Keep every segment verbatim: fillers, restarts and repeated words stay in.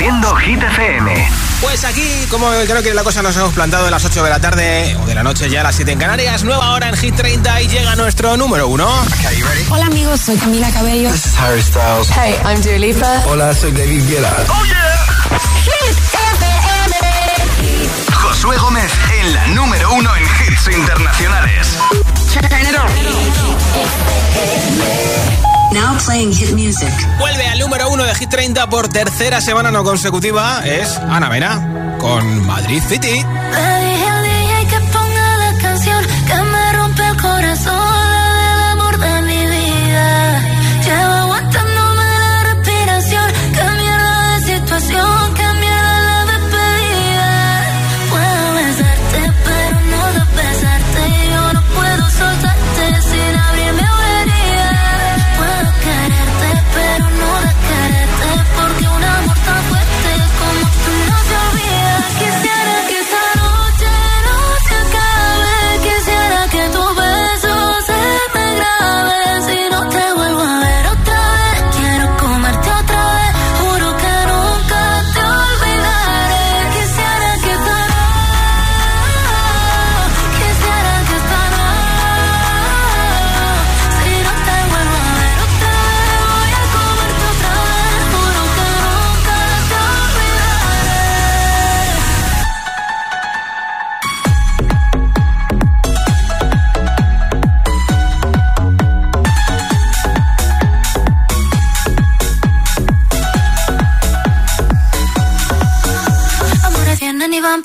Haciendo Hit F M. Pues aquí, como creo que la cosa nos hemos plantado de las ocho de la tarde o de la noche ya a las siete en Canarias, nueva hora en Hit treinta y llega nuestro número uno. Okay, hola amigos, soy Camila Cabello. This is Harry Styles. Hey, I'm Dua Lipa. Hola, soy David Villa. Oh yeah. Hit F M. Josué Gómez en la número uno en hits internacionales. Turn it on. Now playing hit music. Vuelve al número uno de Hit treinta por tercera semana no consecutiva. Es Ana Mena con Madrid City. Le dije al D J que ponga la canción que me rompe el corazón, del amor de mi vida. Llevo aguantándome la respiración. Qué mierda de situación, qué mierda la despedida. Puedo besarte pero no besarte. Yo no puedo soltarte sin abrirme una herida. Puedo quererte, pero no desquererte, porque un amor tan fuerte como tú no se olvida. Quisiera que esta noche no se acabe, quisiera que tu beso se me grabe. Si no te vuelvo a ver otra vez, quiero comerte otra vez, juro que nunca te olvidaré. Quisiera que esta noche, quisiera que esta noche, si no te vuelvo a ver.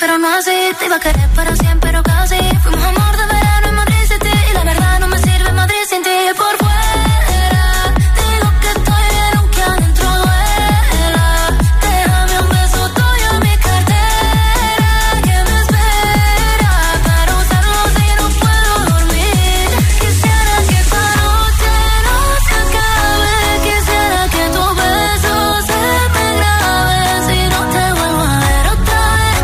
Pero no así, te iba a querer para siempre, pero casi. Fuimos amor de verano en Madrid City, y la verdad no me sirve Madrid sin ti. Por fuera digo que estoy bien, aunque adentro duela. Déjame un beso tuyo en mi cartera, que me espera para usarlo si no puedo dormir. Quisiera que esta noche no se acabe, quisiera que tu beso se me grabe. Si no te vuelvo a ver otra vez,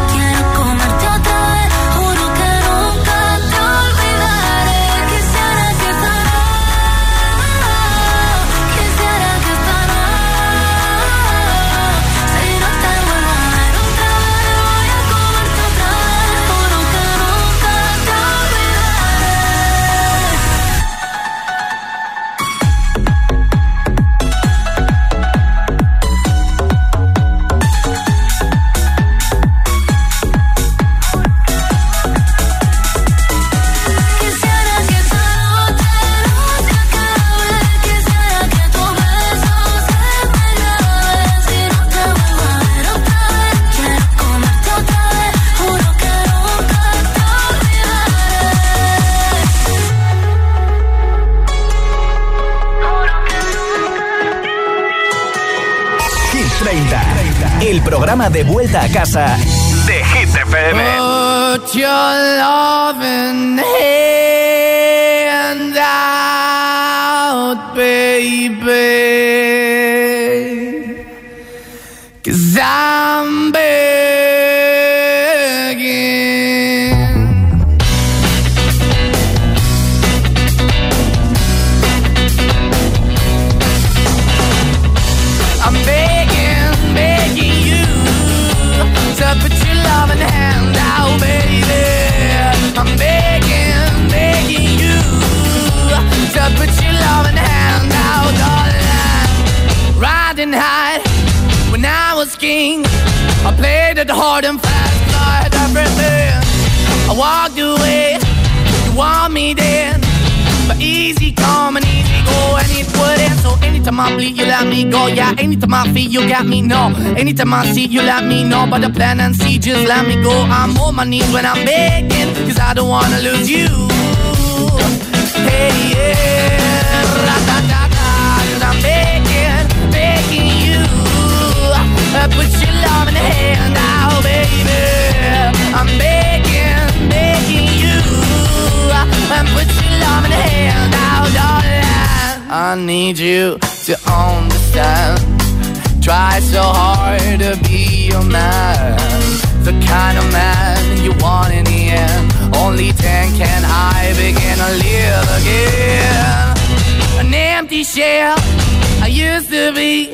comerte otra vez, juro que nunca te olvidaré. Quisiera que esta noche, quisiera que esta noche, si no te vuelvo a ver otra vez, voy a comerte otra vez, juro que nunca te olvidaré. Quisiera que esta noche no se acabe, quisiera que tu beso se me grabe. Si no te vuelvo a ver otra vez, quiero comerte otra vez, juro que nunca te olvidaré. Hit treinta, el programa de vuelta a casa de Hit F M. Put your loving hand out, baby, 'cause I'm begging. I'm begging, begging you to put your loving hand out, baby. I'm begging, begging you to put your loving hand out, darling. Riding high when I was king, I played it hard and fast, tried everything. I walked away, you want me then, but easy come and easy go, and it wouldn't. So anytime I bleed, you let me go. Yeah, anytime I feel, you got me, no. Anytime I see, you let me know. But the plan and see, just let me go. I'm on my knees when I'm begging, 'cause I don't wanna lose you. Hey, yeah. Ra-da-da-da. 'Cause I'm begging, begging you, put your loving hand out, baby. I'm begging, begging you, put your loving hand out, darling. I need you to understand, try so hard to be your man, the kind of man you want in the end. Only then can I begin to live again. An empty shell I used to be,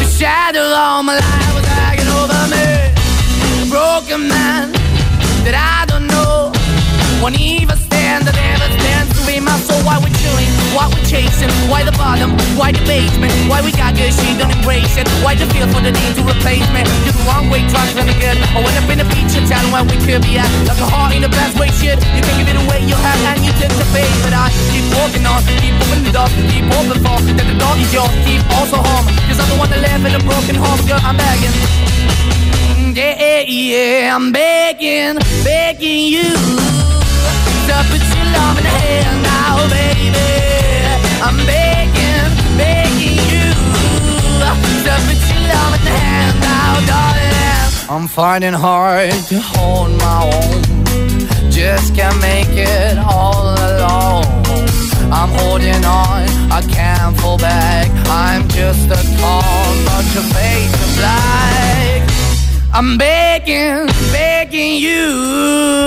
the shadow all my life was hanging on. a man that I don't know. Won't even stand, that never stands to be my soul. Why we chilling, why we chasing, why the bottom, why the basement, why we got good, she don't embrace it, why the feel for the need to replace me. You're the wrong way, trying to good. I went up in the feature town where we could be at, like a heart in the best way, shit. You can give it away, you have, and you take the bait. But I keep walking on, keep moving the door, keep open for, that the dog is yours, keep also home. Cause I'm the one that live in a broken home, girl, I'm begging. Yeah, yeah, yeah, I'm begging, begging you. So put your love in the hand now, baby. I'm begging, begging you. So put your love in the hand now, darling. I'm finding hard to hold my own. Just can't make it all alone. I'm holding on, I can't fall back. I'm just a call, but your face is black. I'm begging, begging you.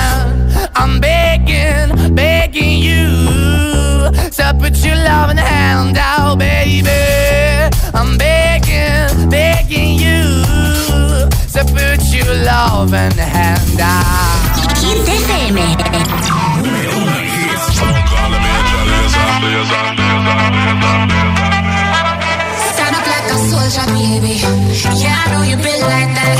I'm begging, begging you. So put your loving hand out, baby. I'm begging, begging you. So put your loving hand out. Hit F M. Número uno en hits. Stand up like a soldier, baby. Yeah, I know you built like that.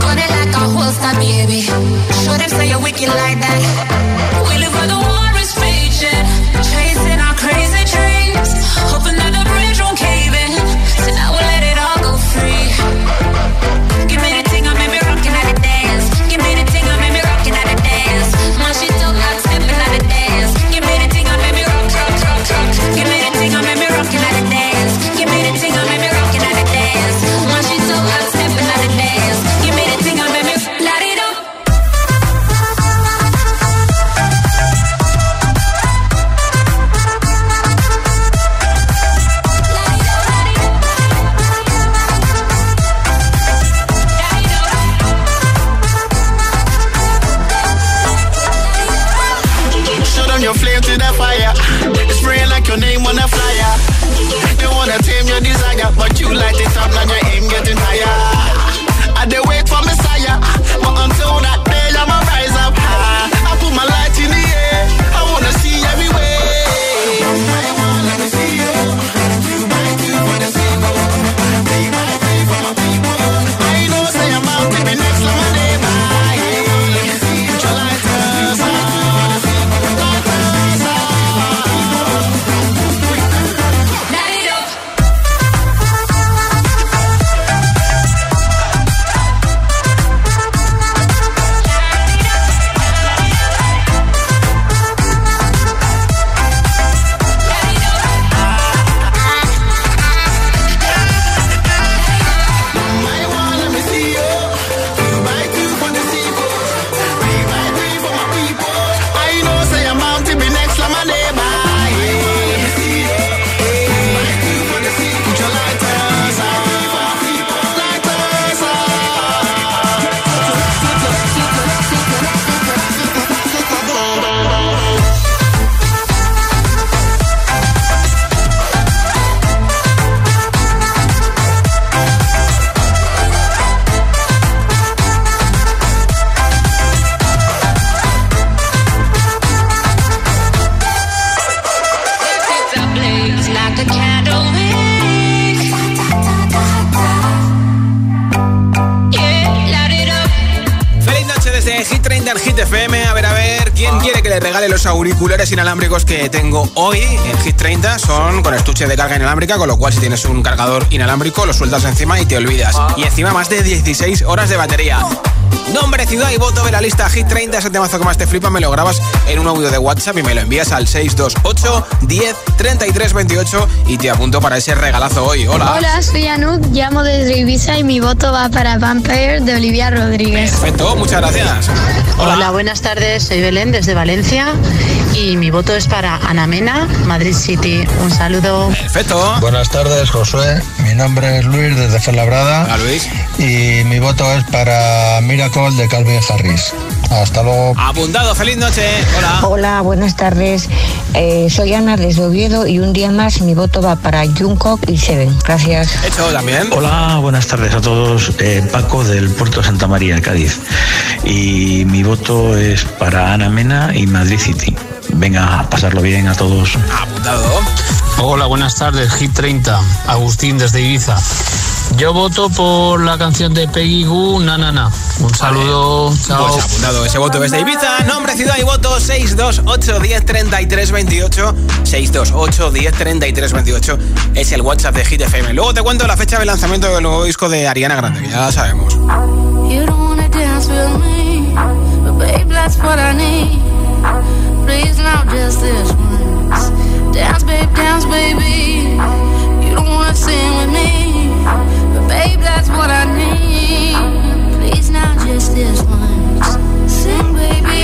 Gun it like a holster, baby. Show them say you're wicked like that. We live for the war is raging. Chasing our crazy dreams, hoping that the bridge won't cave in. Tonight we'll let it all go free. Give me the thing, I made me rockin' at the dance. Give me the thing, I made me rockin' at the dance. When she took out, steppin' at the dance. Give me the thing, I made me rock, rock, rock, rock. Give me the thing, I made me rockin' at the dance. Give me the thing, I made me rockin' at the dance. When she took out, steppin' at the dance. Give me the thing, I made me light it up. Your name on a flyer. They wanna tame your desire, but you light it up, now your aim getting higher. I they wait for Messiah, but until that day I'ma rise up high. I put my light in the air, I wanna see everywhere. I wanna let me see you. Two by two for the single. Three by three for my people. I know say I'm out to be next level, neighbor. I wanna let me see you. Put your lighters on. Auriculares inalámbricos que tengo hoy en Hit treinta son con estuche de carga inalámbrica, con lo cual si tienes un cargador inalámbrico lo sueltas encima y te olvidas. Y encima más de dieciséis horas de batería. Nombre, ciudad y voto de la lista Hit treinta. Ese temazo que más te flipa me lo grabas en un audio de WhatsApp y me lo envías al seis dos ocho, diez, treinta y tres, veintiocho y te apunto para ese regalazo hoy. Hola. Hola, soy Anuk, llamo desde Ibiza y mi voto va para Vampire de Olivia Rodríguez. Perfecto, muchas gracias. Hola. Hola, buenas tardes, soy Belén desde Valencia y mi voto es para Ana Mena, Madrid City. Un saludo. Perfecto. Buenas tardes, Josué. Mi nombre es Luis desde Fuenlabrada. Hola, Luis. Y mi voto es para Miracle de Calvin Harris. Hasta luego. Abundado, feliz noche. Hola. Hola, buenas tardes. Eh, soy Ana desde Oviedo y un día más mi voto va para Jungkook y Seven. Gracias. Hecho también. Hola, buenas tardes a todos. Eh, Paco del Puerto Santa María, Cádiz. Y mi voto es para Ana Mena y Madrid City. Venga, a pasarlo bien a todos. Apuntado. Hola, buenas tardes, Hit treinta. Agustín desde Ibiza. Yo voto por la canción de Peggy Gou, Na Na Na. Un saludo, vale. Chao. Pues apuntado ese voto desde Ibiza. Nombre, ciudad y voto seis dos ocho, diez, treinta y tres, veintiocho. seis dos ocho, diez, treinta y tres, veintiocho es el WhatsApp de Hit F M. Luego te cuento la fecha de lanzamiento del nuevo disco de Ariana Grande, que ya la sabemos. You don't wanna dance with me, but babe, that's what I need. Please, now just this once. Dance, babe, dance, baby. You don't wanna sing with me, but babe, that's what I need. Please, now just this once. Sing, baby.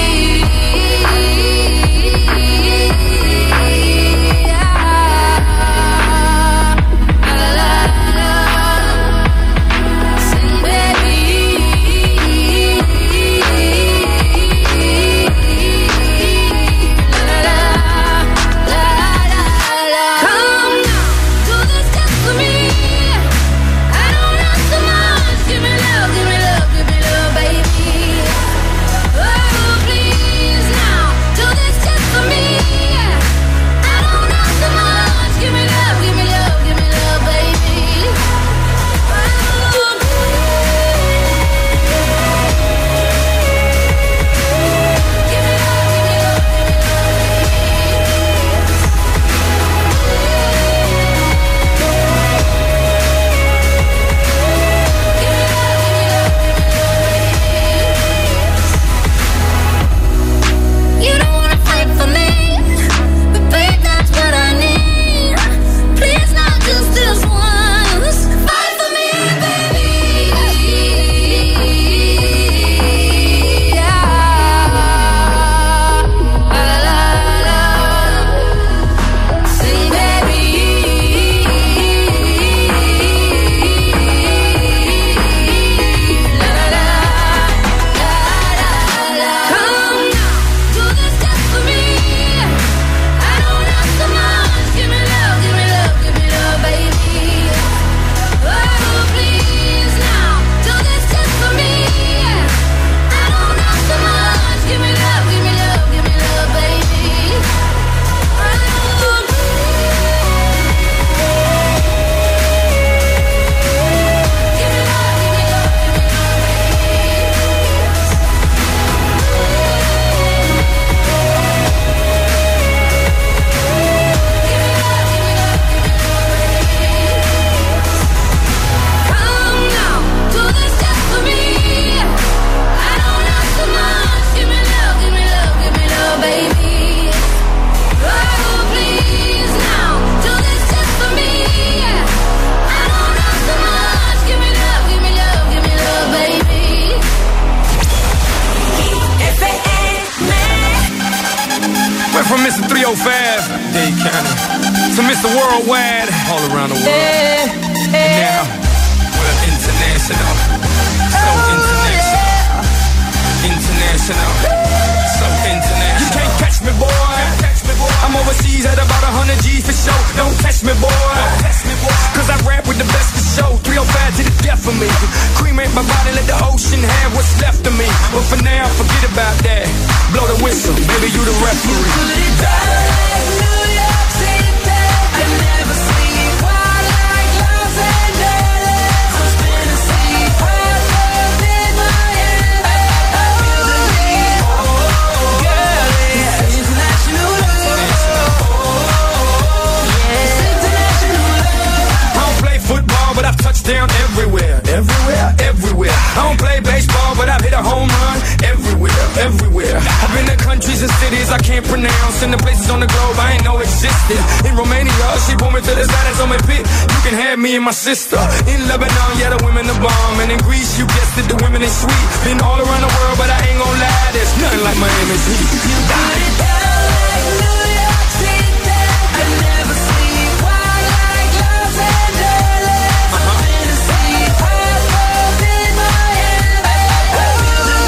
in cities I can't pronounce, and the places on the globe I ain't know existed. In Romania, she pulled me to the side and told me, "Pit, you can have me and my sister." In Lebanon, yeah, the women are bomb, and in Greece, you guessed it, the women are sweet. Been all around the world, but I ain't gon' lie, there's nothing like Miami's heat. You got it down like New York City. I never see white like Los Angeles. I'm in a sea, hot both in Miami. Ooh,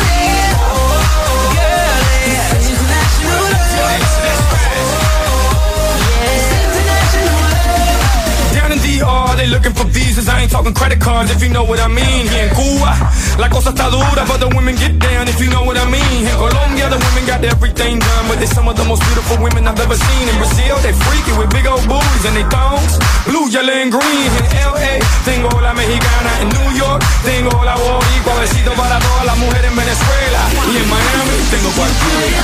yeah, oh, girl, it's international love. Yeah, it's international love. Down in D R, they looking for visas. I ain't talking credit cards, if you know what I mean. Here in Cuba, la cosa está dura, but the women get down, if you know what I mean. In Colombia, the women got everything done, but they're some of the most beautiful women I've ever seen. In Brazil, they freaky with big old booties and they thongs, blue, yellow, and green. In L A, tengo la mexicana. En New York, tengo la boricua. Besito para todas las mujeres en Venezuela. Y en Miami, tengo cualquiera.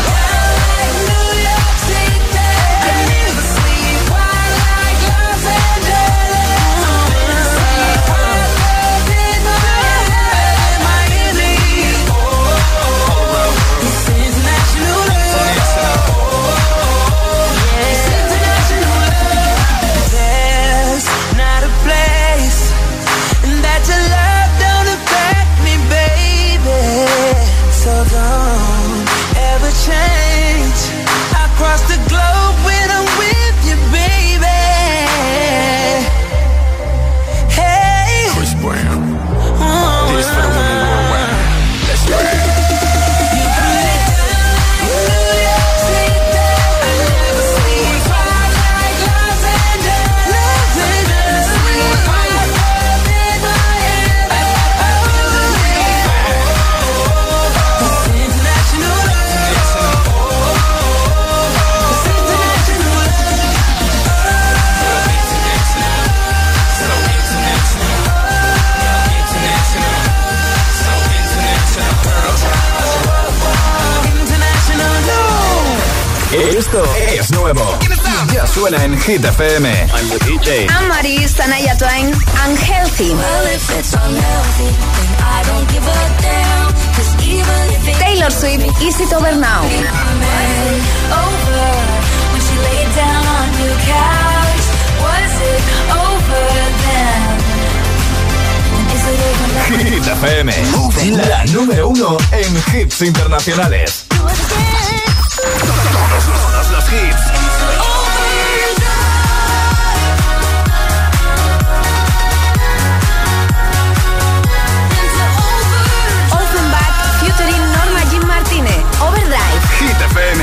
Esto es nuevo. Ya suena en Hit F M. I'm the D J. I'm Marie, Shania Twain, and Healthy. Well, if it's unhealthy, then I don't give a damn, 'cause even if it Taylor Swift, Is It Over Now. Over when she laid down on your couch. Was it over then? Is it over now? Hit F M, la número uno en hits internacionales. Todos los hits. Olsen Back, featuring Norma Jean Martínez. Overdrive. Hit F M,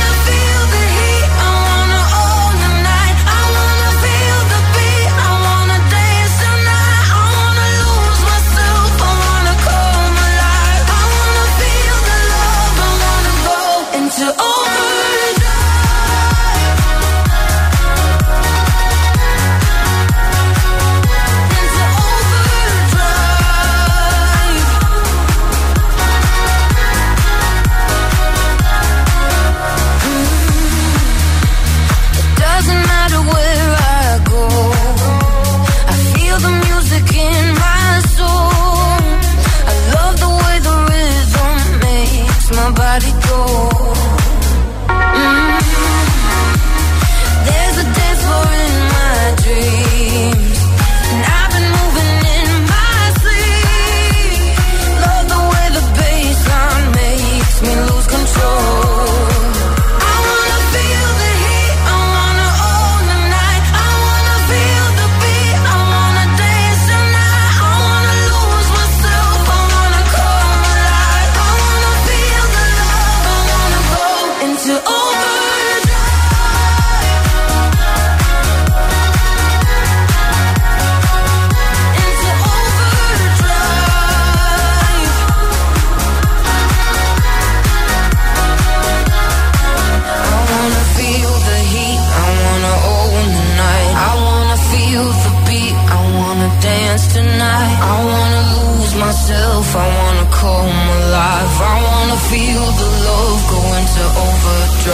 dry.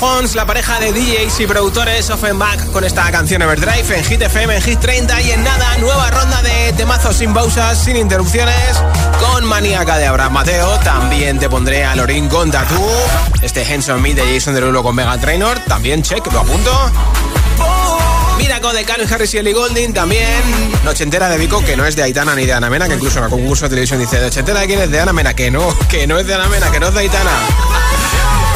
Fons, la pareja de D Js y productores Offenbach con esta canción Everdrive en Hit F M, en Hit treinta y en nada, nueva ronda de temazos sin pausas, sin interrupciones, con Maníaca de Abraham Mateo, también te pondré a Loreen con Tatú, este Hands on Me de Jason Derulo con Megan Trainor, también check, lo apunto, Miraco de Calvin Harris y Ellie Goulding, también Noche Entera de Vico, que no es de Aitana ni de Ana Mena, que incluso en el concurso de televisión dice, Noche Entera, ¿quién es de Ana Mena? Que no, que no es de Ana Mena, que no es de Aitana.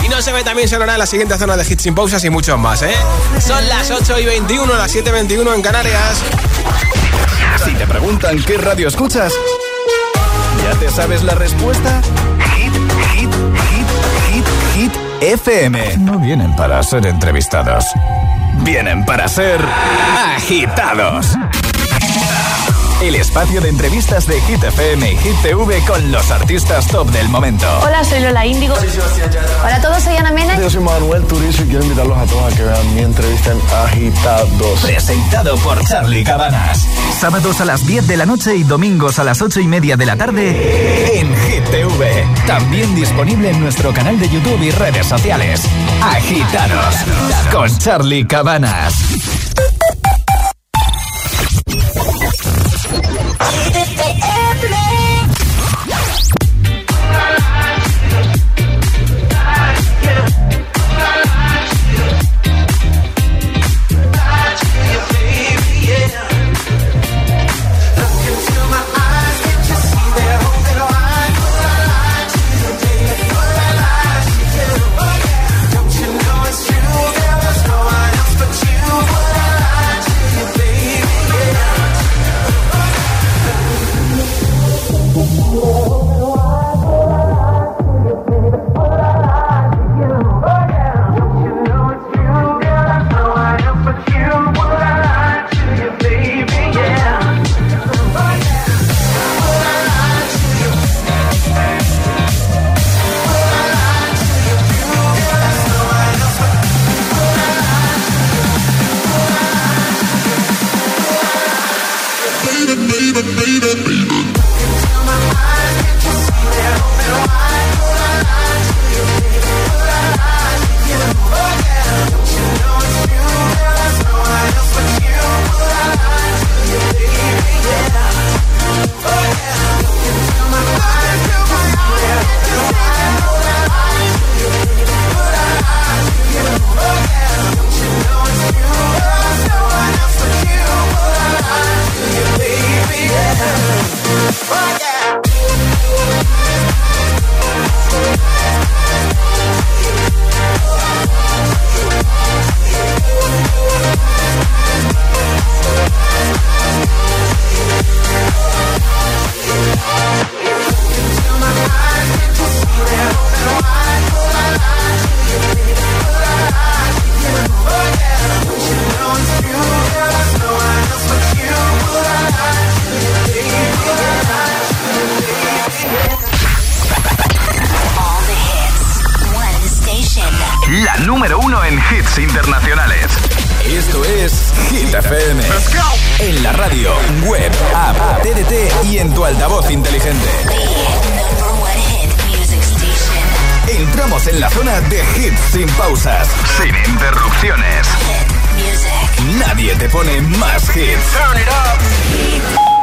Y no se ve, también sonará en la siguiente zona de hits sin pausas y muchos más, ¿eh? Son las ocho y veintiuno, las siete y veintiuno en Canarias. Si te preguntan qué radio escuchas, ¿ya te sabes la respuesta? Hit, hit, hit, hit, hit, F M. No vienen para ser entrevistados, vienen para ser agitados. El espacio de entrevistas de Hit F M y Hit T V con los artistas top del momento. Hola, soy Lola Indigo. Hola a todos, soy Ana Mena. Yo soy Manuel Turizio y quiero invitarlos a todos a que vean mi entrevista en Agitados. Presentado por Charlie Cabanas. Sábados a las diez de la noche y domingos a las ocho y media de la tarde en Hit T V. También disponible en nuestro canal de YouTube y redes sociales. Agitados con Charlie Cabanas.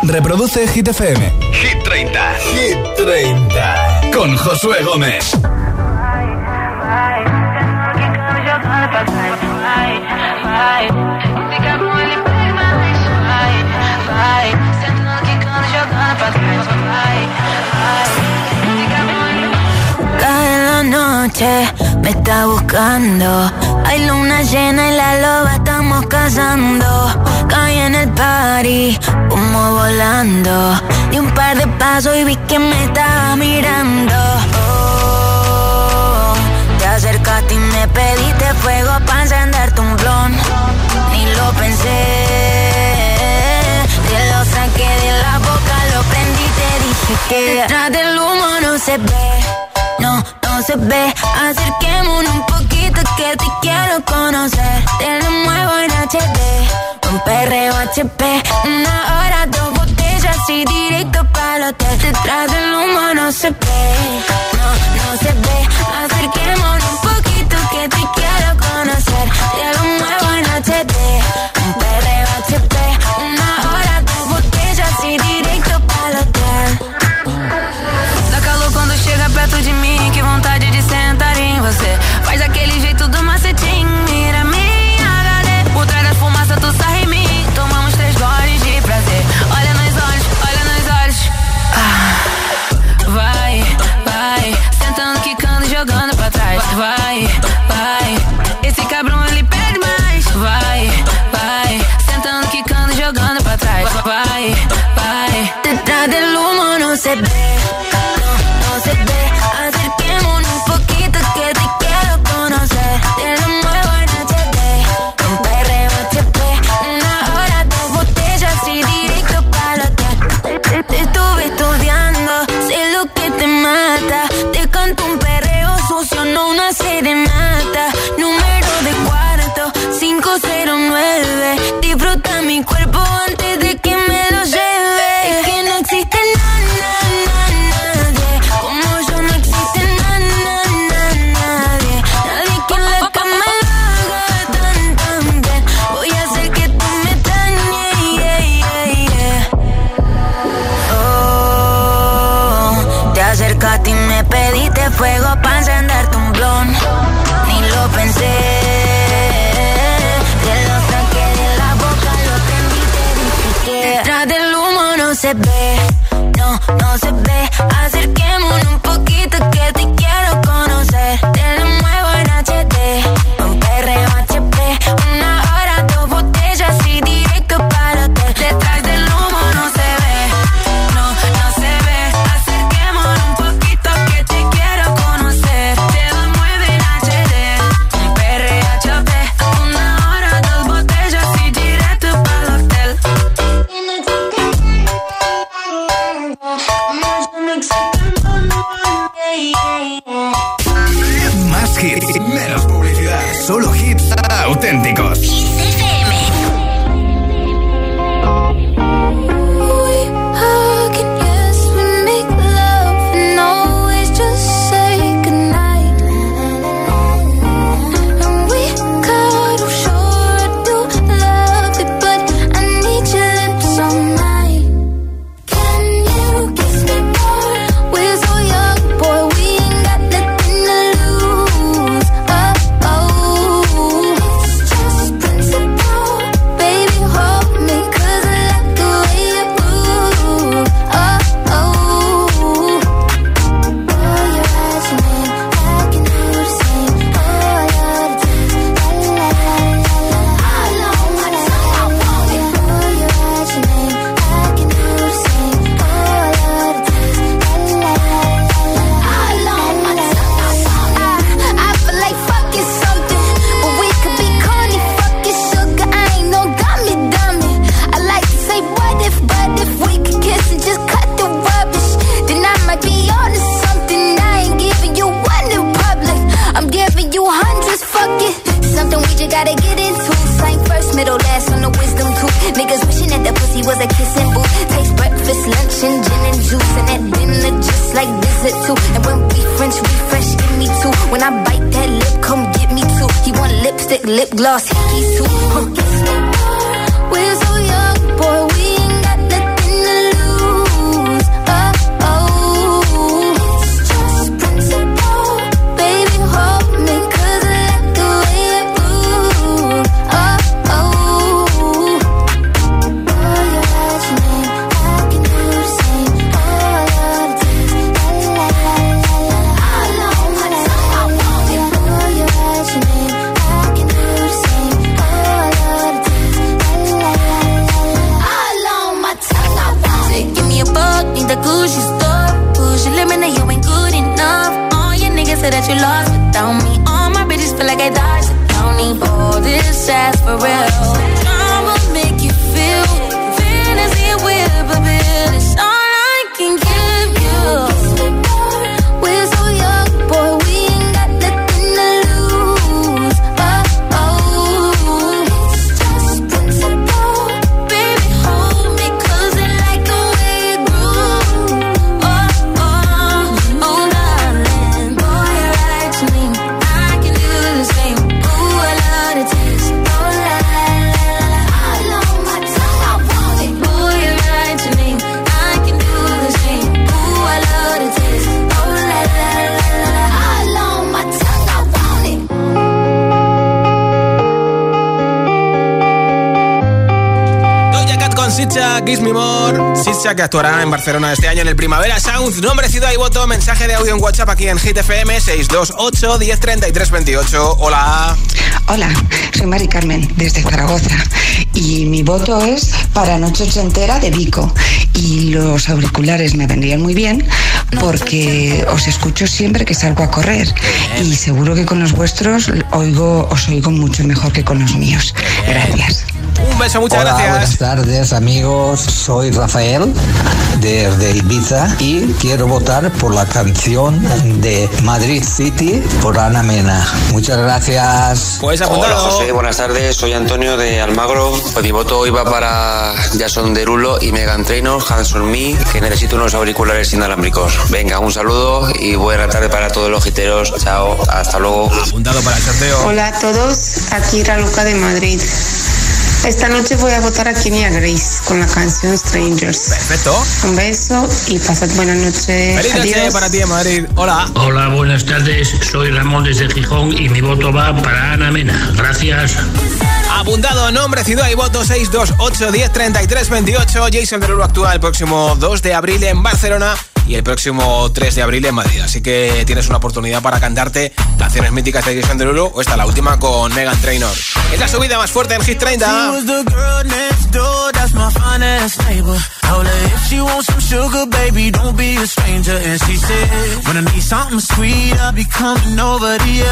Reproduce Hit F M. Hit treinta. Hit treinta. Con Josué Gómez. Cae la noche, me está buscando. Hay luna llena y la loba estamos cazando. Caí en el party, humo volando. Di un par de pasos y vi que me estaba mirando. Oh, ti me pediste fuego para encenderte un blon. Ni lo pensé, te lo saqué de la boca, lo prendí y te dije que detrás del humo no se ve, no, no se ve. Acerquémonos un poquito que te quiero conocer. Te lo muevo en H D, un perreo H P. Una hora, dos botellas y directo para el hotel. Detrás del humo no se ve, no, no se ve. Acerquémonos un poquito que te quiero conocer. Te lo muevo en H D, un perreo H P. Una hora, dos botellas y directo para el hotel. Quando chega perto de mim, que vontade de sentar em você. Faz aquele jeito do macetinho, mira minha H D. Por trás da fumaça tu sai em mim, tomamos três goles de prazer. Olha nos olhos, olha nos olhos. Ah, vai, vai, sentando, quicando, jogando pra trás. Vai, vai, esse cabrão ele perde mais. Vai, vai, sentando, quicando, jogando pra trás. Vai, vai, detrás de lumo não se vê. Acerquémonos un poquito que te quiero conocer. Te lo muevo en H D, un perreo H P. Una hora, dos botellas y directo para el hotel. Te, te estuve estudiando, sé lo que te mata. Te canto un perreo sucio, no una serenata. Número de cuarto, cinco cero nueve. Disfruta mi cuerpo antes de que me lo lleve. Es que no existe nada. Y me pediste fuego para encenderte un blon. Ni lo pensé, te lo saqué de la boca, lo prendí, te dije que detrás del humo no se ve, no, no se ve. Acerquémonos un poquito que te quiero conocer. Te lo muevo en H D, un perreo H P. Una hora, dos botellas y directo para el hotel. Detrás del humo no se ve, no, no se ve. Acerquémonos un poquito solo hits auténticos. Hit F M. We hug and yes, we make love and always just say goodnight. And we cuddle, sure I do love it, but I need your lips all night. Can you kiss me more? We're so young, boy, we ain't got nothing to lose. Gotta get into slang first, middle, last on the wisdom tooth. Niggas wishing that the pussy was a kissing booth. Takes breakfast, lunch, and gin and juice, and at dinner just like visit too. And when we French refresh, give me two. When I bite that lip, come get me two. You want lipstick, lip gloss, hickeys too. Come kiss me more. We're so young, boy. We ain't got nothing to lose. Oh oh, it's just principle, baby. Hold me. The Gucci store, push a limit, you ain't good enough. All your niggas say that you lost without me. All my bitches feel like I died, so don't need all this ass for real. Time will make you feel fantasy will, but Bill, it's all I can give you. We're so young, boy, we ain't got nothing to lose. Oh, oh, it's just principle. Baby, hold me, cause I like the way it grew. Oh, oh, oh, darling, boy, you're right to me. I can do the same. Ooh, I love the taste. Oh, la, la, la, la. All on my tongue, I want it. Boy, you're right to me. I can do the same. Ooh, I love the taste. Oh, la, la, la, la. All on my tongue, I want it. Doja Cat con Sitcha, Kiss Me More. Sitcha, que actuará en Barcelona este año en el Primavera Sound. Nombre, ciudad y voto. Mensaje de audio en WhatsApp aquí en Hit F M seis dos ocho, uno cero tres tres veintiocho. Hola. Hola, soy Mari Carmen desde Zaragoza y mi voto es para Noche Ochentera de Vico. Y los auriculares me vendrían muy bien porque os escucho siempre que salgo a correr y seguro que con los vuestros oigo, os oigo mucho mejor que con los míos. Gracias. Un beso, muchas Hola, gracias. Buenas tardes, amigos. Soy Rafael desde Ibiza y quiero votar por la canción de Madrid City por Ana Mena. Muchas gracias. Pues apuntalo. Hola, José, buenas tardes. Soy Antonio de Almagro. Pues mi voto iba para Jason Derulo y Megan Trainor, Hands on Me, que necesito unos auriculares inalámbricos. Venga, un saludo y buena tarde para todos los jiteros. Chao, hasta luego. Apuntado para el sorteo. Hola a todos, aquí Raluca de Madrid. Esta noche voy a votar a Kenia Grace con la canción Strangers. Perfecto. Un beso y pasad buenas noches. Feliz noche para ti en Madrid. Hola. Hola, buenas tardes. Soy Ramón desde Gijón y mi voto va para Ana Mena. Gracias. Apuntado, nombre, ciudad y voto seis dos ocho, uno cero tres tres veintiocho. Jason Derulo actúa el próximo dos de abril en Barcelona y el próximo tres de abril en Madrid. Así que tienes una oportunidad para cantarte canciones míticas de Jason Derulo o esta, la última con Megan Trainor. Es la subida más fuerte en Hit treinta. She was the girl next door, that's my fine ass neighbor. I was like, if she wants some sugar, baby, don't be a stranger. And she said, when I need something sweet, I'll be coming over to you.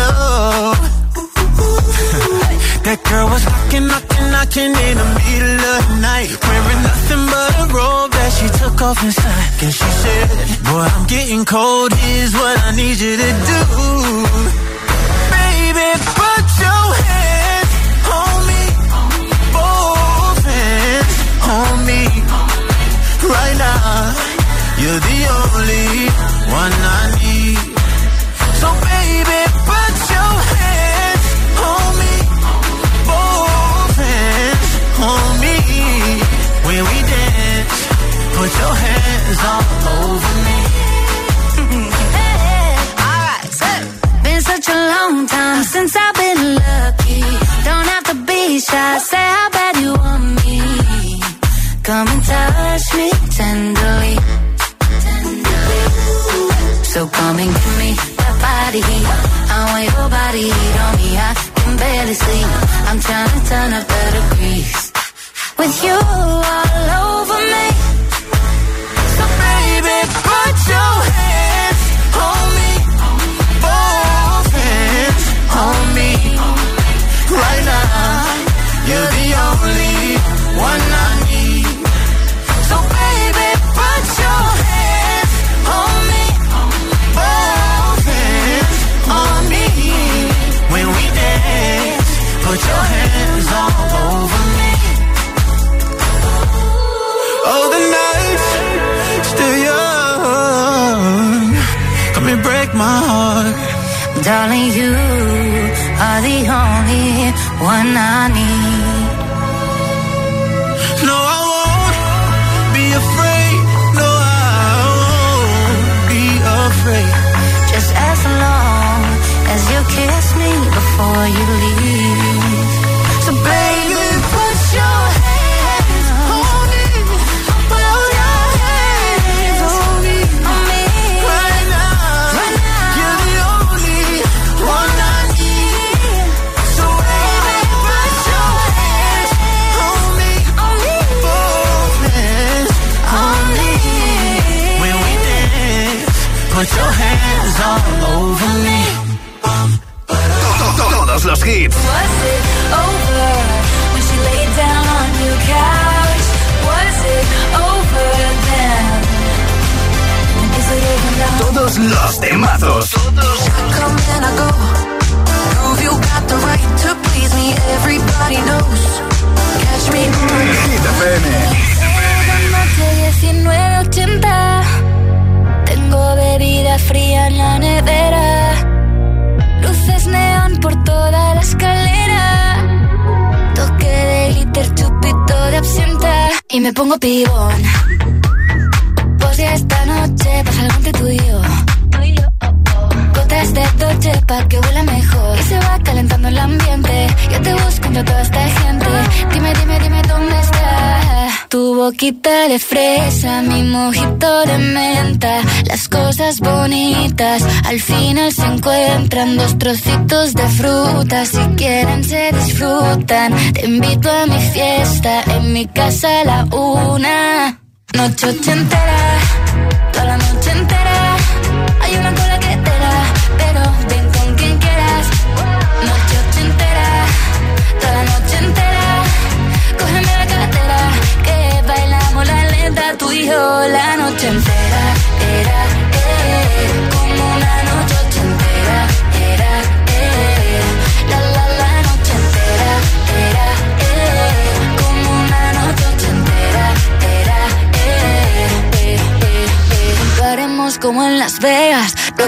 That girl was knocking, knocking, knocking in the middle of the night, wearing nothing but a robe that she took off inside. And she said, boy, I'm getting cold, here's what I need you to do. Baby, put your hands on me, both hands on me, right now. You're the only one I need. So baby, put your hands on me, both hands on me. When we dance, put your hands all over me. Hey, alright, so been such a long time since I've been lucky. Don't have to be shy, say how bad you want me. Come and touch me tenderly, tenderly. So come and give me that body heat. I want your body heat on me, I can barely sleep. I'm trying to turn up the degrees with you all over me. Put your hands on me, both hands on me, right now. You're the only one I need. So baby, put your hands on me, both hands on me. When we dance, put your hands all over me. Oh, the night's still young. Come and break my heart. Darling, you are the only one I need. No, I won't be afraid. No, I won't be afraid. Just as long as you kiss me before you leave. So baby, put your hands on me. Put your hands on me. Put your hands all over me. Todo, todo, todos los hits. Todos los temazos. Hit F M. Tengo bebida fría en la nevera, luces neón por toda la escalera, toque de glitter, chupito de absenta y me pongo pibón. Pues ya esta noche pasa algo entre tú y yo, gotas de Dolce pa' que huela mejor y se va calentando el ambiente. Yo te busco entre toda esta gente, dime, dime, dime dónde está. Tu boquita de fresa, mi mojito de menta, las cosas bonitas al final se encuentran. Dos trocitos de fruta, si quieren se disfrutan. Te invito a mi fiesta, en mi casa a la una. Noche ochentera, toda la noche entera, hay una cola que te da, pero ven con quien quieras. Noche ochentera, toda la noche entera, cógeme la cartera, que bailamos la lenta, tú y yo la noche entera, era, eh, como una noche ochentera, era, eh, la la la noche entera, era, eh, como una noche ochentera, era, eh, eh, eh, eh. Lo haremos como en Las Vegas. Lo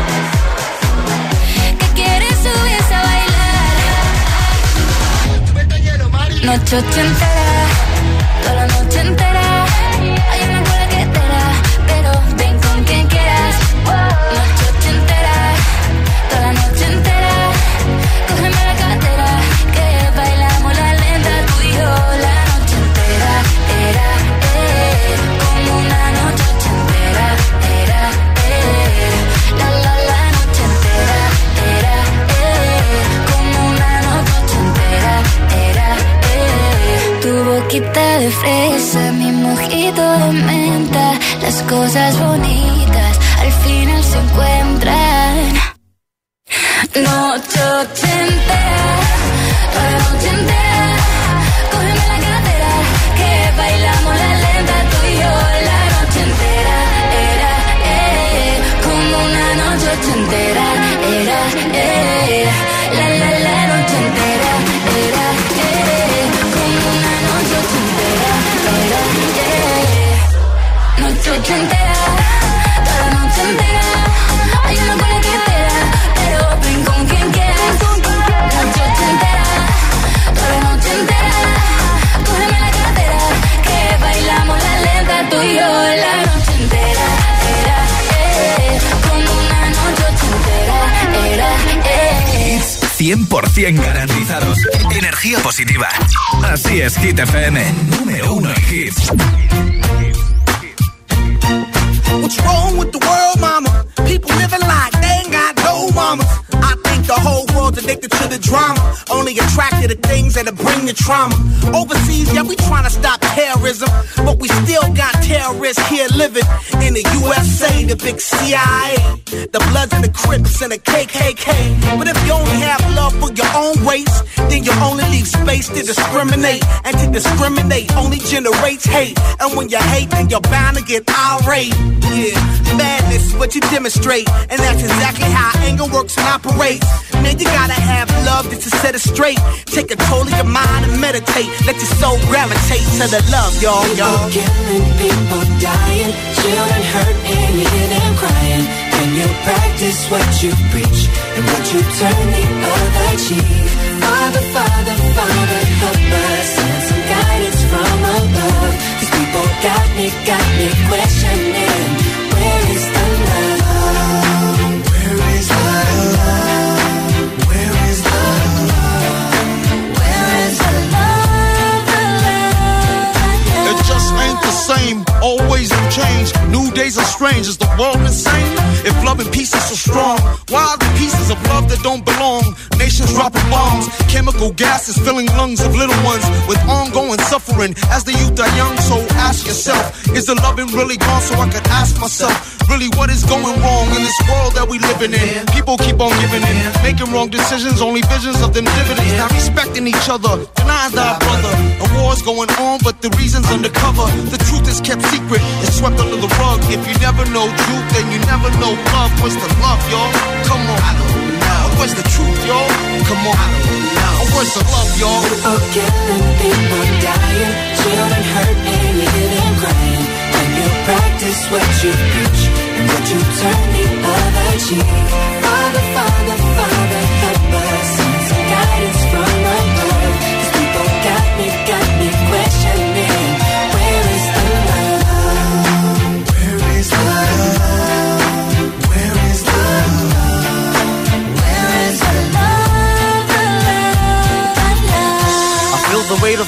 que quiere subirse a bailar. Noche ochentera, toda la noche entera, hay una cola que te da, pero ven con quien quieras. Noche ochentera, toda la noche entera, cógeme la cartera, que bailamos la lenta, tú y yo la noche entera, era, eh, como una noche ochentera, era, eh, la la la noche entera, era, eh, como una noche ochentera, era. Tu boquita de fresa, mi mojito de menta, las cosas bonitas al final se encuentran. Noche ochentera, toda la noche entera, cógeme la cartera, que bailamos la lenta, tú y yo la noche entera, era, eh, como una noche ochentera, era, eh, la la la noche entera, era, eh, noche ochentera, toda la noche entera, hay una cola que espera, pero ven con quien quieras. Noche ochentera, toda la noche entera, cógeme la cartera, que bailamos la lenta, tú y yo la noche entera, era, eh, como una noche ochentera, era, eh. cien por ciento garantizados, energía positiva. Así es Hit F M, número uno en hits. What's wrong with the world, mama? People living like they ain't got no mamas. I think the whole world's addicted to the drama, only attracted to things that'll bring the trauma. Overseas, yeah, we trying to stop terrorism, but we still got terrorists here living in the U S A, the big C I A, the Bloods and the Crips and the K K K. But if you only have love for your own race, then you only leave space to discriminate, and to discriminate only generates hate. And when you hate, then you're bound to get irate. Yeah, madness is what you demonstrate, and that's exactly how anger works and operates. Man, you gotta have love just to set it straight. Take control of your mind and meditate. Let your soul gravitate to the love, y'all, y'all. People killing, people dying, children hurt and you hear them crying. When you practice what you preach, and what you turn the other cheek. Father, Father, Father, help us, send some guidance from above. These people got me, got me questioning, where is the love? Where is the love? Same same, always in change. New days are strange, is the world insane? If love and peace is so strong, why are the pieces of love that don't belong? Nations dropping bombs, chemical gases filling lungs of little ones with ongoing suffering. As the youth are young, so ask yourself, is the loving really gone? So I could ask myself, really what is going wrong in this world that we living in? People keep on giving in, making wrong decisions, only visions of them dividends. Not respecting each other, denying thy brother. A war's going on, but the reason's undercover. The truth is kept secret, it's swept under the rug. If you never know truth, then you never know love. What's the love, y'all? Come on, I don't know. What's the truth, y'all? Come on, I don't know. What's the love, y'all? People killing, people dying, children hurting, living crying. When you practice what you preach, and what you turn the other cheek. Father, Father, Father, help us. Send some guidance from above. These people got me, got me questioning. Where is the love? Where is the love? The weight of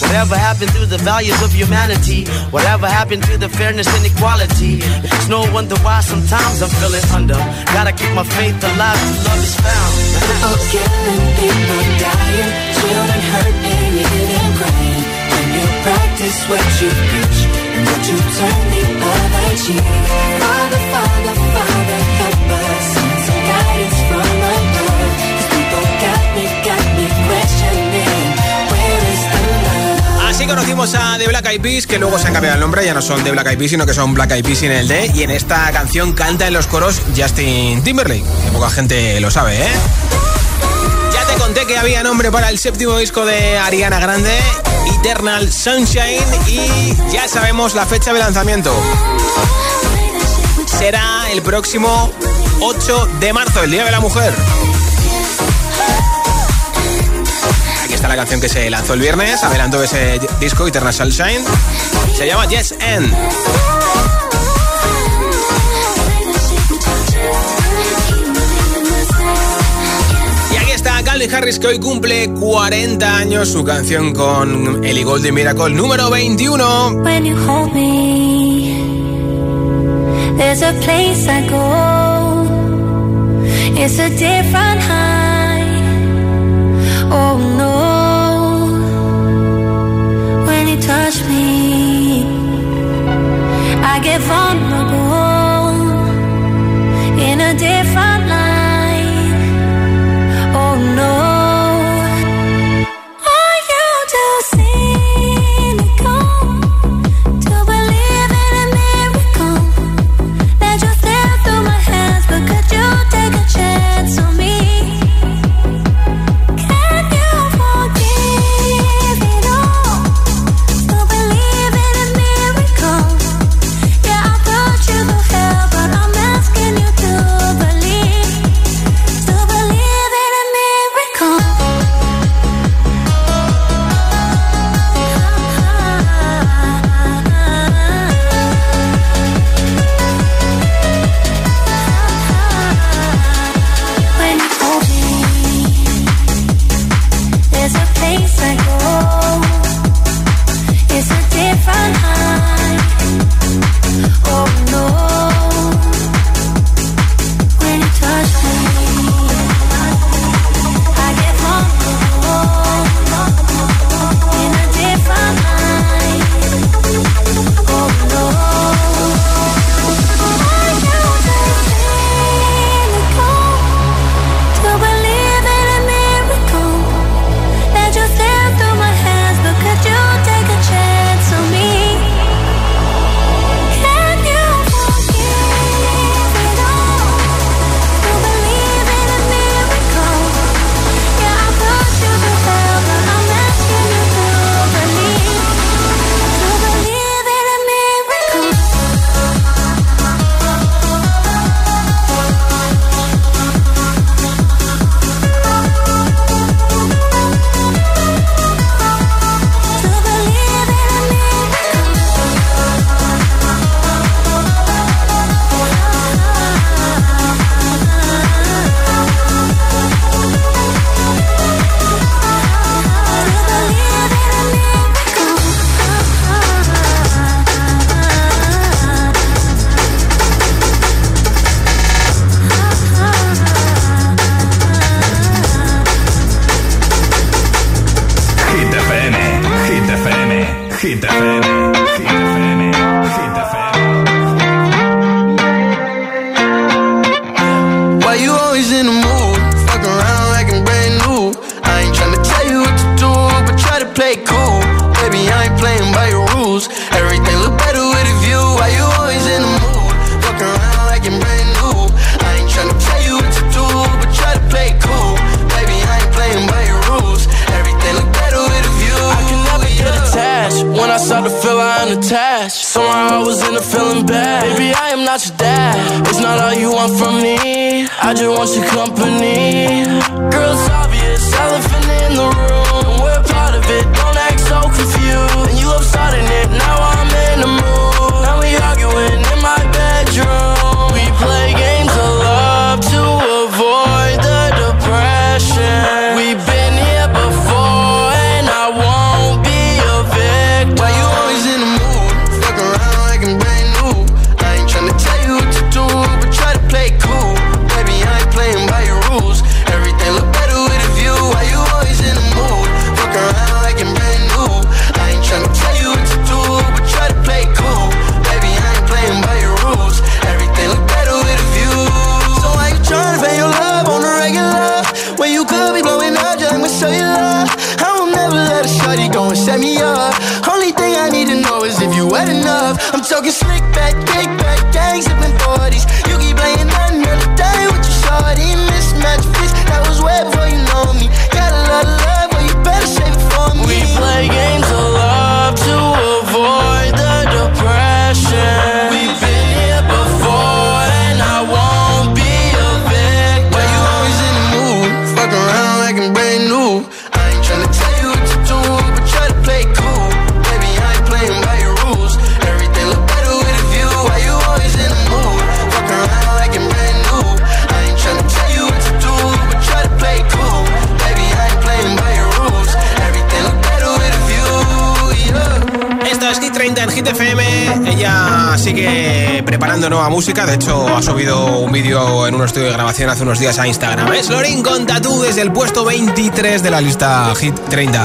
Whatever happened to the values of humanity? Whatever happened to the fairness and equality? It's no wonder why sometimes I'm feeling under. Gotta keep my faith alive till love is found. People killing, people dying, children hurting, living crying. When you practice what you preach, and what you turn the other cheek. Father, Father, Father, help us. Some guidance from above. These people got me, got me questioning. Así conocimos a The Black Eyed Peas, que luego se han cambiado el nombre, ya no son The Black Eyed Peas, sino que son Black Eyed Peas sin el D. Y en esta canción canta en los coros Justin Timberlake, que poca gente lo sabe, ¿eh? Ya te conté que había nombre para el séptimo disco de Ariana Grande, Eternal Sunshine, y ya sabemos la fecha de lanzamiento. Será el próximo ocho de marzo, el Día de la Mujer. Está la canción que se lanzó el viernes, adelantó ese disco Eternal Sunshine. Se llama Yes and. Y aquí está Calvin Harris, que hoy cumple cuarenta años. Su canción con Ellie Goulding, Miracle, número veintiuno. When you hold me, there's a place I go. It's a different high. Oh no. Touch me, I get vulnerable in a different light. Oh no, are you too cynical to believe in a miracle? Let you slip through my hands, but could you take a chance on me? Just left the about your dad. It's not all you want from me. I just want your company. Girl, it's obvious, elephant in the room. And we're part of it, don't act so confused. And you love starting it, now I'm in the mood. Now we arguing in my bedroom. We play games of love to avoid the depression. We've been here before and I won't be a victim. Why you always in the mood? Fuck around like I'm brand new. I ain't tryna tell you what to do, but try to play cool. Baby, I ain't playing by your rules. Everything look better with a view. Why you always in the mood? Fuck around like I'm brand new. I ain't tryna tell you what to do, but try to play cool. Baby, I ain't playing by your rules. Everything look better with a view. So why you tryna pay your love on the regular? When you could be blowing up, just let me show you love. I will never let a shorty go and set me up. Only thing I need to know is if you wet enough. I'm talking slick back, kick back, gang sipping forties. You keep playing that another day with your shorty. Mismatch fist, that was way before you know me. Got a lot of love, but you better save it for me. We play games of love to avoid the depression. We've been here before and I won't be a victim. Why you always in the mood? Fuck around like I'm brand new. I ain't tryna tell you what to do, but try to play cool. Baby, I ain't playing by your rules. Everything look better with a view. Why you always in the mood? Fuck around like I'm brand new. I ain't tryna tell you what to do, but try to play cool. Baby, I ain't playing by your rules. Everything look better with a view. Yeah. Esto es Hit treinta en Hit F M. Ella sigue preparando nueva música. De hecho, ha subido un vídeo en un estudio de grabación hace unos días a Instagram. Es Loreen con Tatú desde el puesto veintitrés de la lista Hit treinta.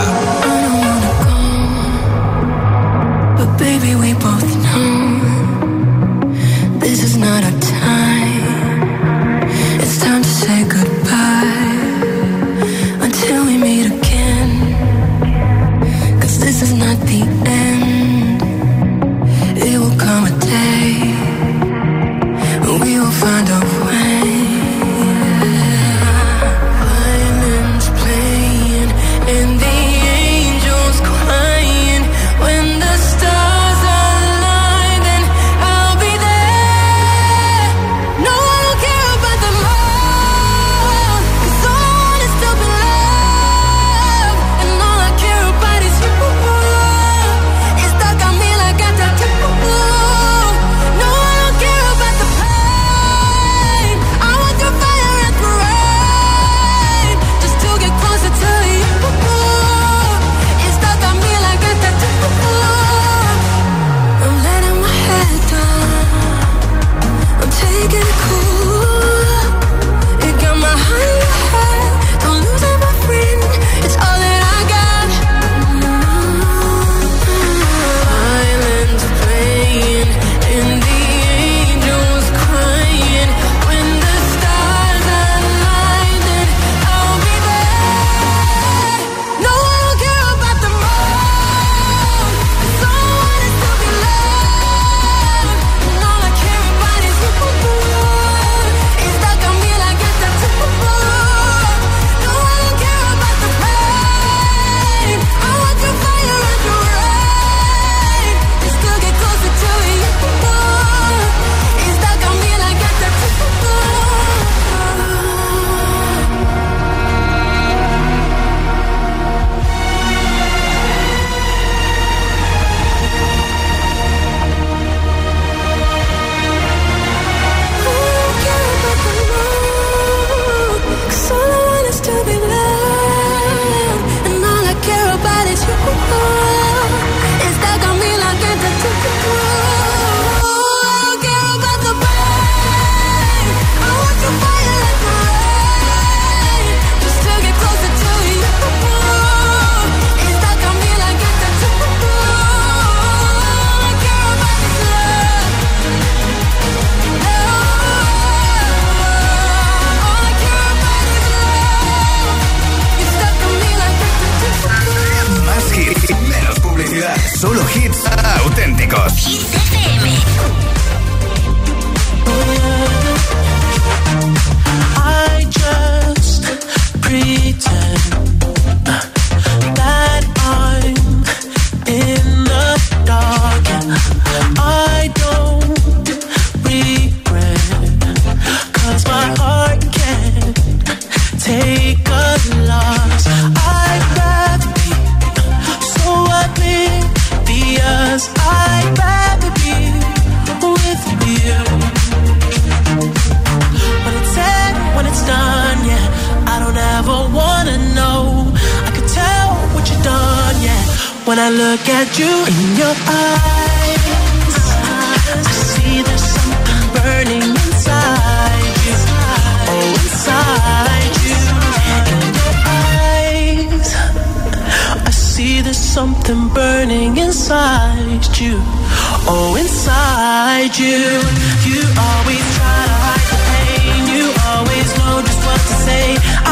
I don't breathe. when I look at you in your eyes. I see there's something burning inside you, oh, inside you. In your eyes, I see there's something burning inside you, oh, inside you. You always try to hide the pain. You always know just what to say.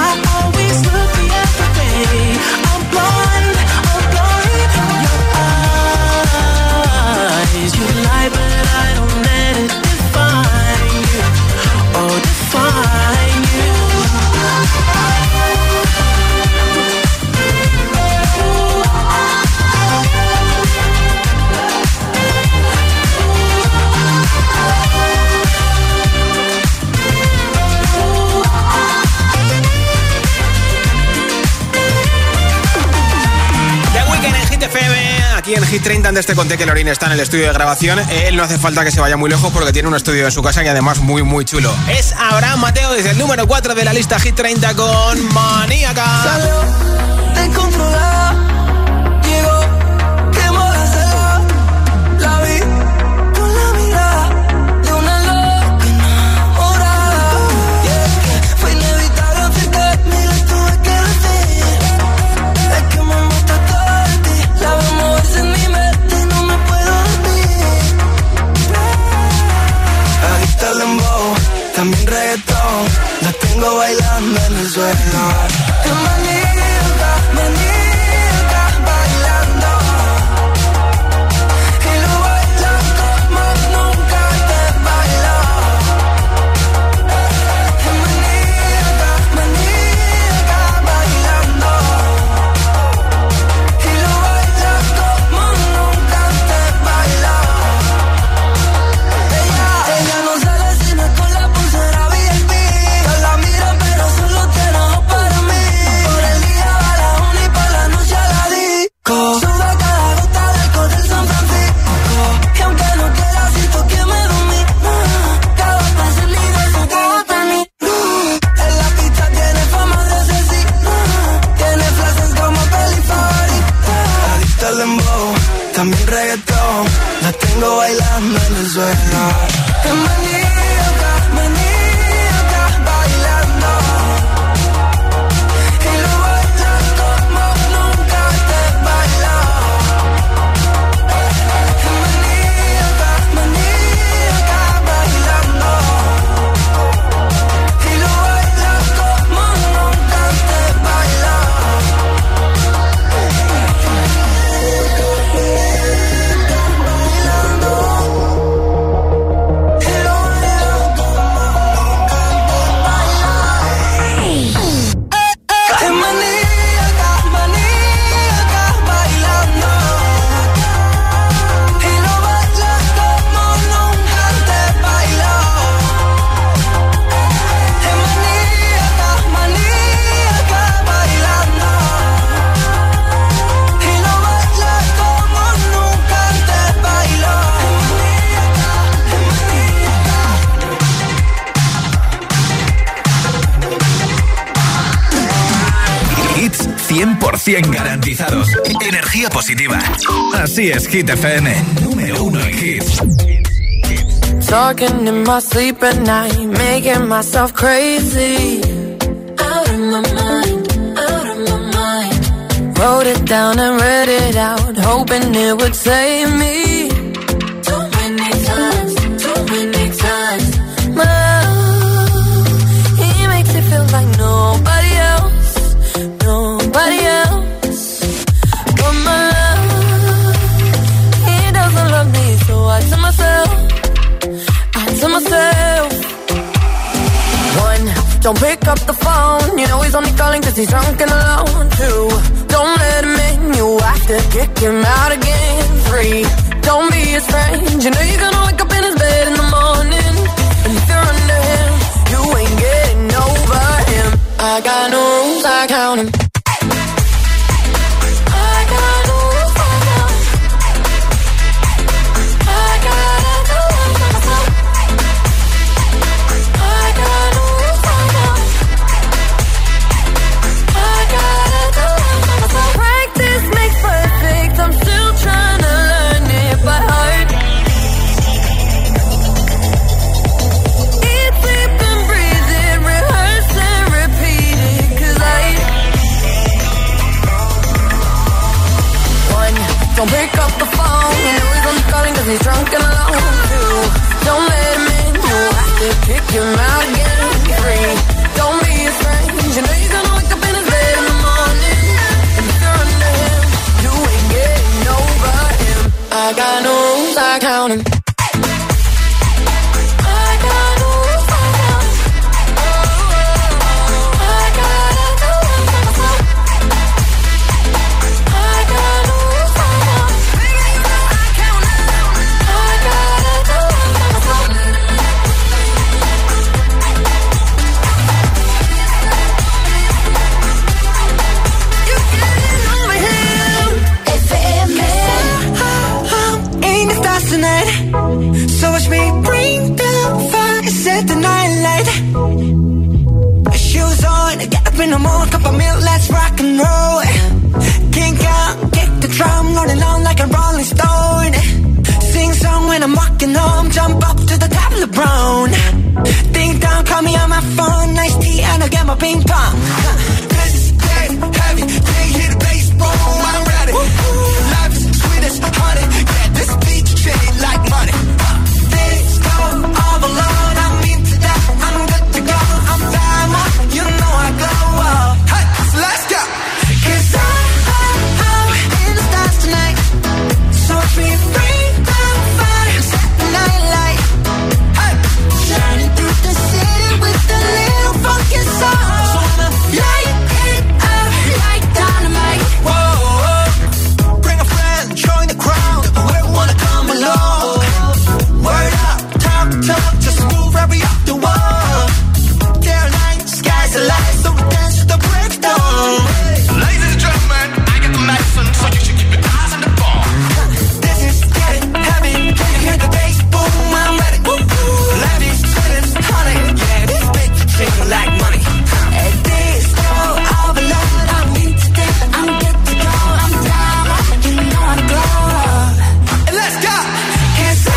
I always look the other way. I'm blind, I'm blind in your eyes. You lie, but I don't let it define you. Oh, define you. Aquí en Hit treinta, antes te conté que Loreen está en el estudio de grabación. Él no hace falta que se vaya muy lejos porque tiene un estudio en su casa y además muy, muy chulo. Es Abraham Mateo desde el número cuatro de la lista Hit treinta con Maníaca. Salió descontrolada, llegó quemada, la vi con la mirada de una loca enamorada. Y es que fue inevitable acercarme y lo tuve que decir. Es que me mata todo de ti, la vamos. En mi mente y no me puedo dormir. Ahí está el dembow, también reggaetón. La tengo bailando en el suelo. Qué maníaca, maníaca, bailando. Y lo bailo como nunca te bailo. Qué maníaca, maníaca, bailando. cien garantizados. Energía positiva. Así es, Hit F M. Número uno en hits. Talking in my sleep at night, making myself crazy. Out of my mind, out of my mind. Wrote it down and read it out, hoping it would save me. Too many times, too many times. My love, he makes it feel like nobody else, nobody else. I tell myself, I tell myself. One, don't pick up the phone. You know he's only calling cause he's drunk and alone. Two, don't let him in. You have to kick him out again. Three, don't be his friend. You know you're gonna wake up in his bed in the morning. And if you're under him, you ain't getting over him. I got no rules, I count him. Don't pick up the phone. You know he's only calling cause he's drunk and alone too. Don't let him in, you'll have to kick him out and get him free. Don't be his friend, you know you're gonna wake up in his bed in the morning. And if you're under him, you ain't getting over him. I got no rules, I count him. In the morning, cup of milk, let's rock and roll. Kink out, kick the drum, rolling on like a rolling stone. Sing song when I'm walking home, jump up to the top of LeBron. Ding dong, call me on my phone, nice tea and I'll get my ping pong. This is dead heavy, can't hear the bass, boom, I'm ready. Life is sweet as honey, yeah, this beat shitty like money. This go all alone, I'm into that, I'm good to go, I'm fine, you know I go. Let's go. Cause I, I, I'm in the stars tonight. So watch me bring the fire, set the night light. Hey. Shining through the city with the little fucking soul. So I'ma light it up like dynamite. Whoa, whoa. Bring a friend, join the crowd. We wanna come along. Word up, talk, talk, just move right up the wall. Caroline, sky's the light. So we dance to the break down. Ladies and gentlemen, I get the medicine, so you should keep your eyes on the ball. This is getting heavy, can you hear the bass? Boom, I'm ready. Life is sweet, honey, yeah, this bitch shit like money. At this girl, all alone, I'm in today, I'm good to go, I'm down, you know I'm glad. And let's go. Cause I,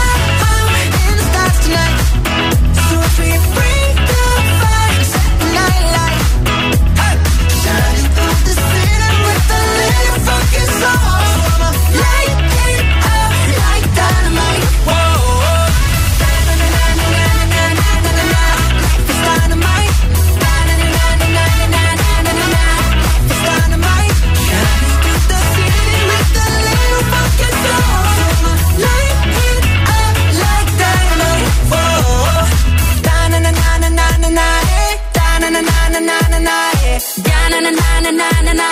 I, I'm in the stars tonight, so if we bring the fire, set the night light. So I'ma light it up like dynamite. Whoa, whoa. Life is dynamite. Life is dynamite. Shining through the city with the little fucking soul. So I'ma light it up like dynamite. Whoa, whoa. Dynamite. Dynamite. Dynamite. Dynamite.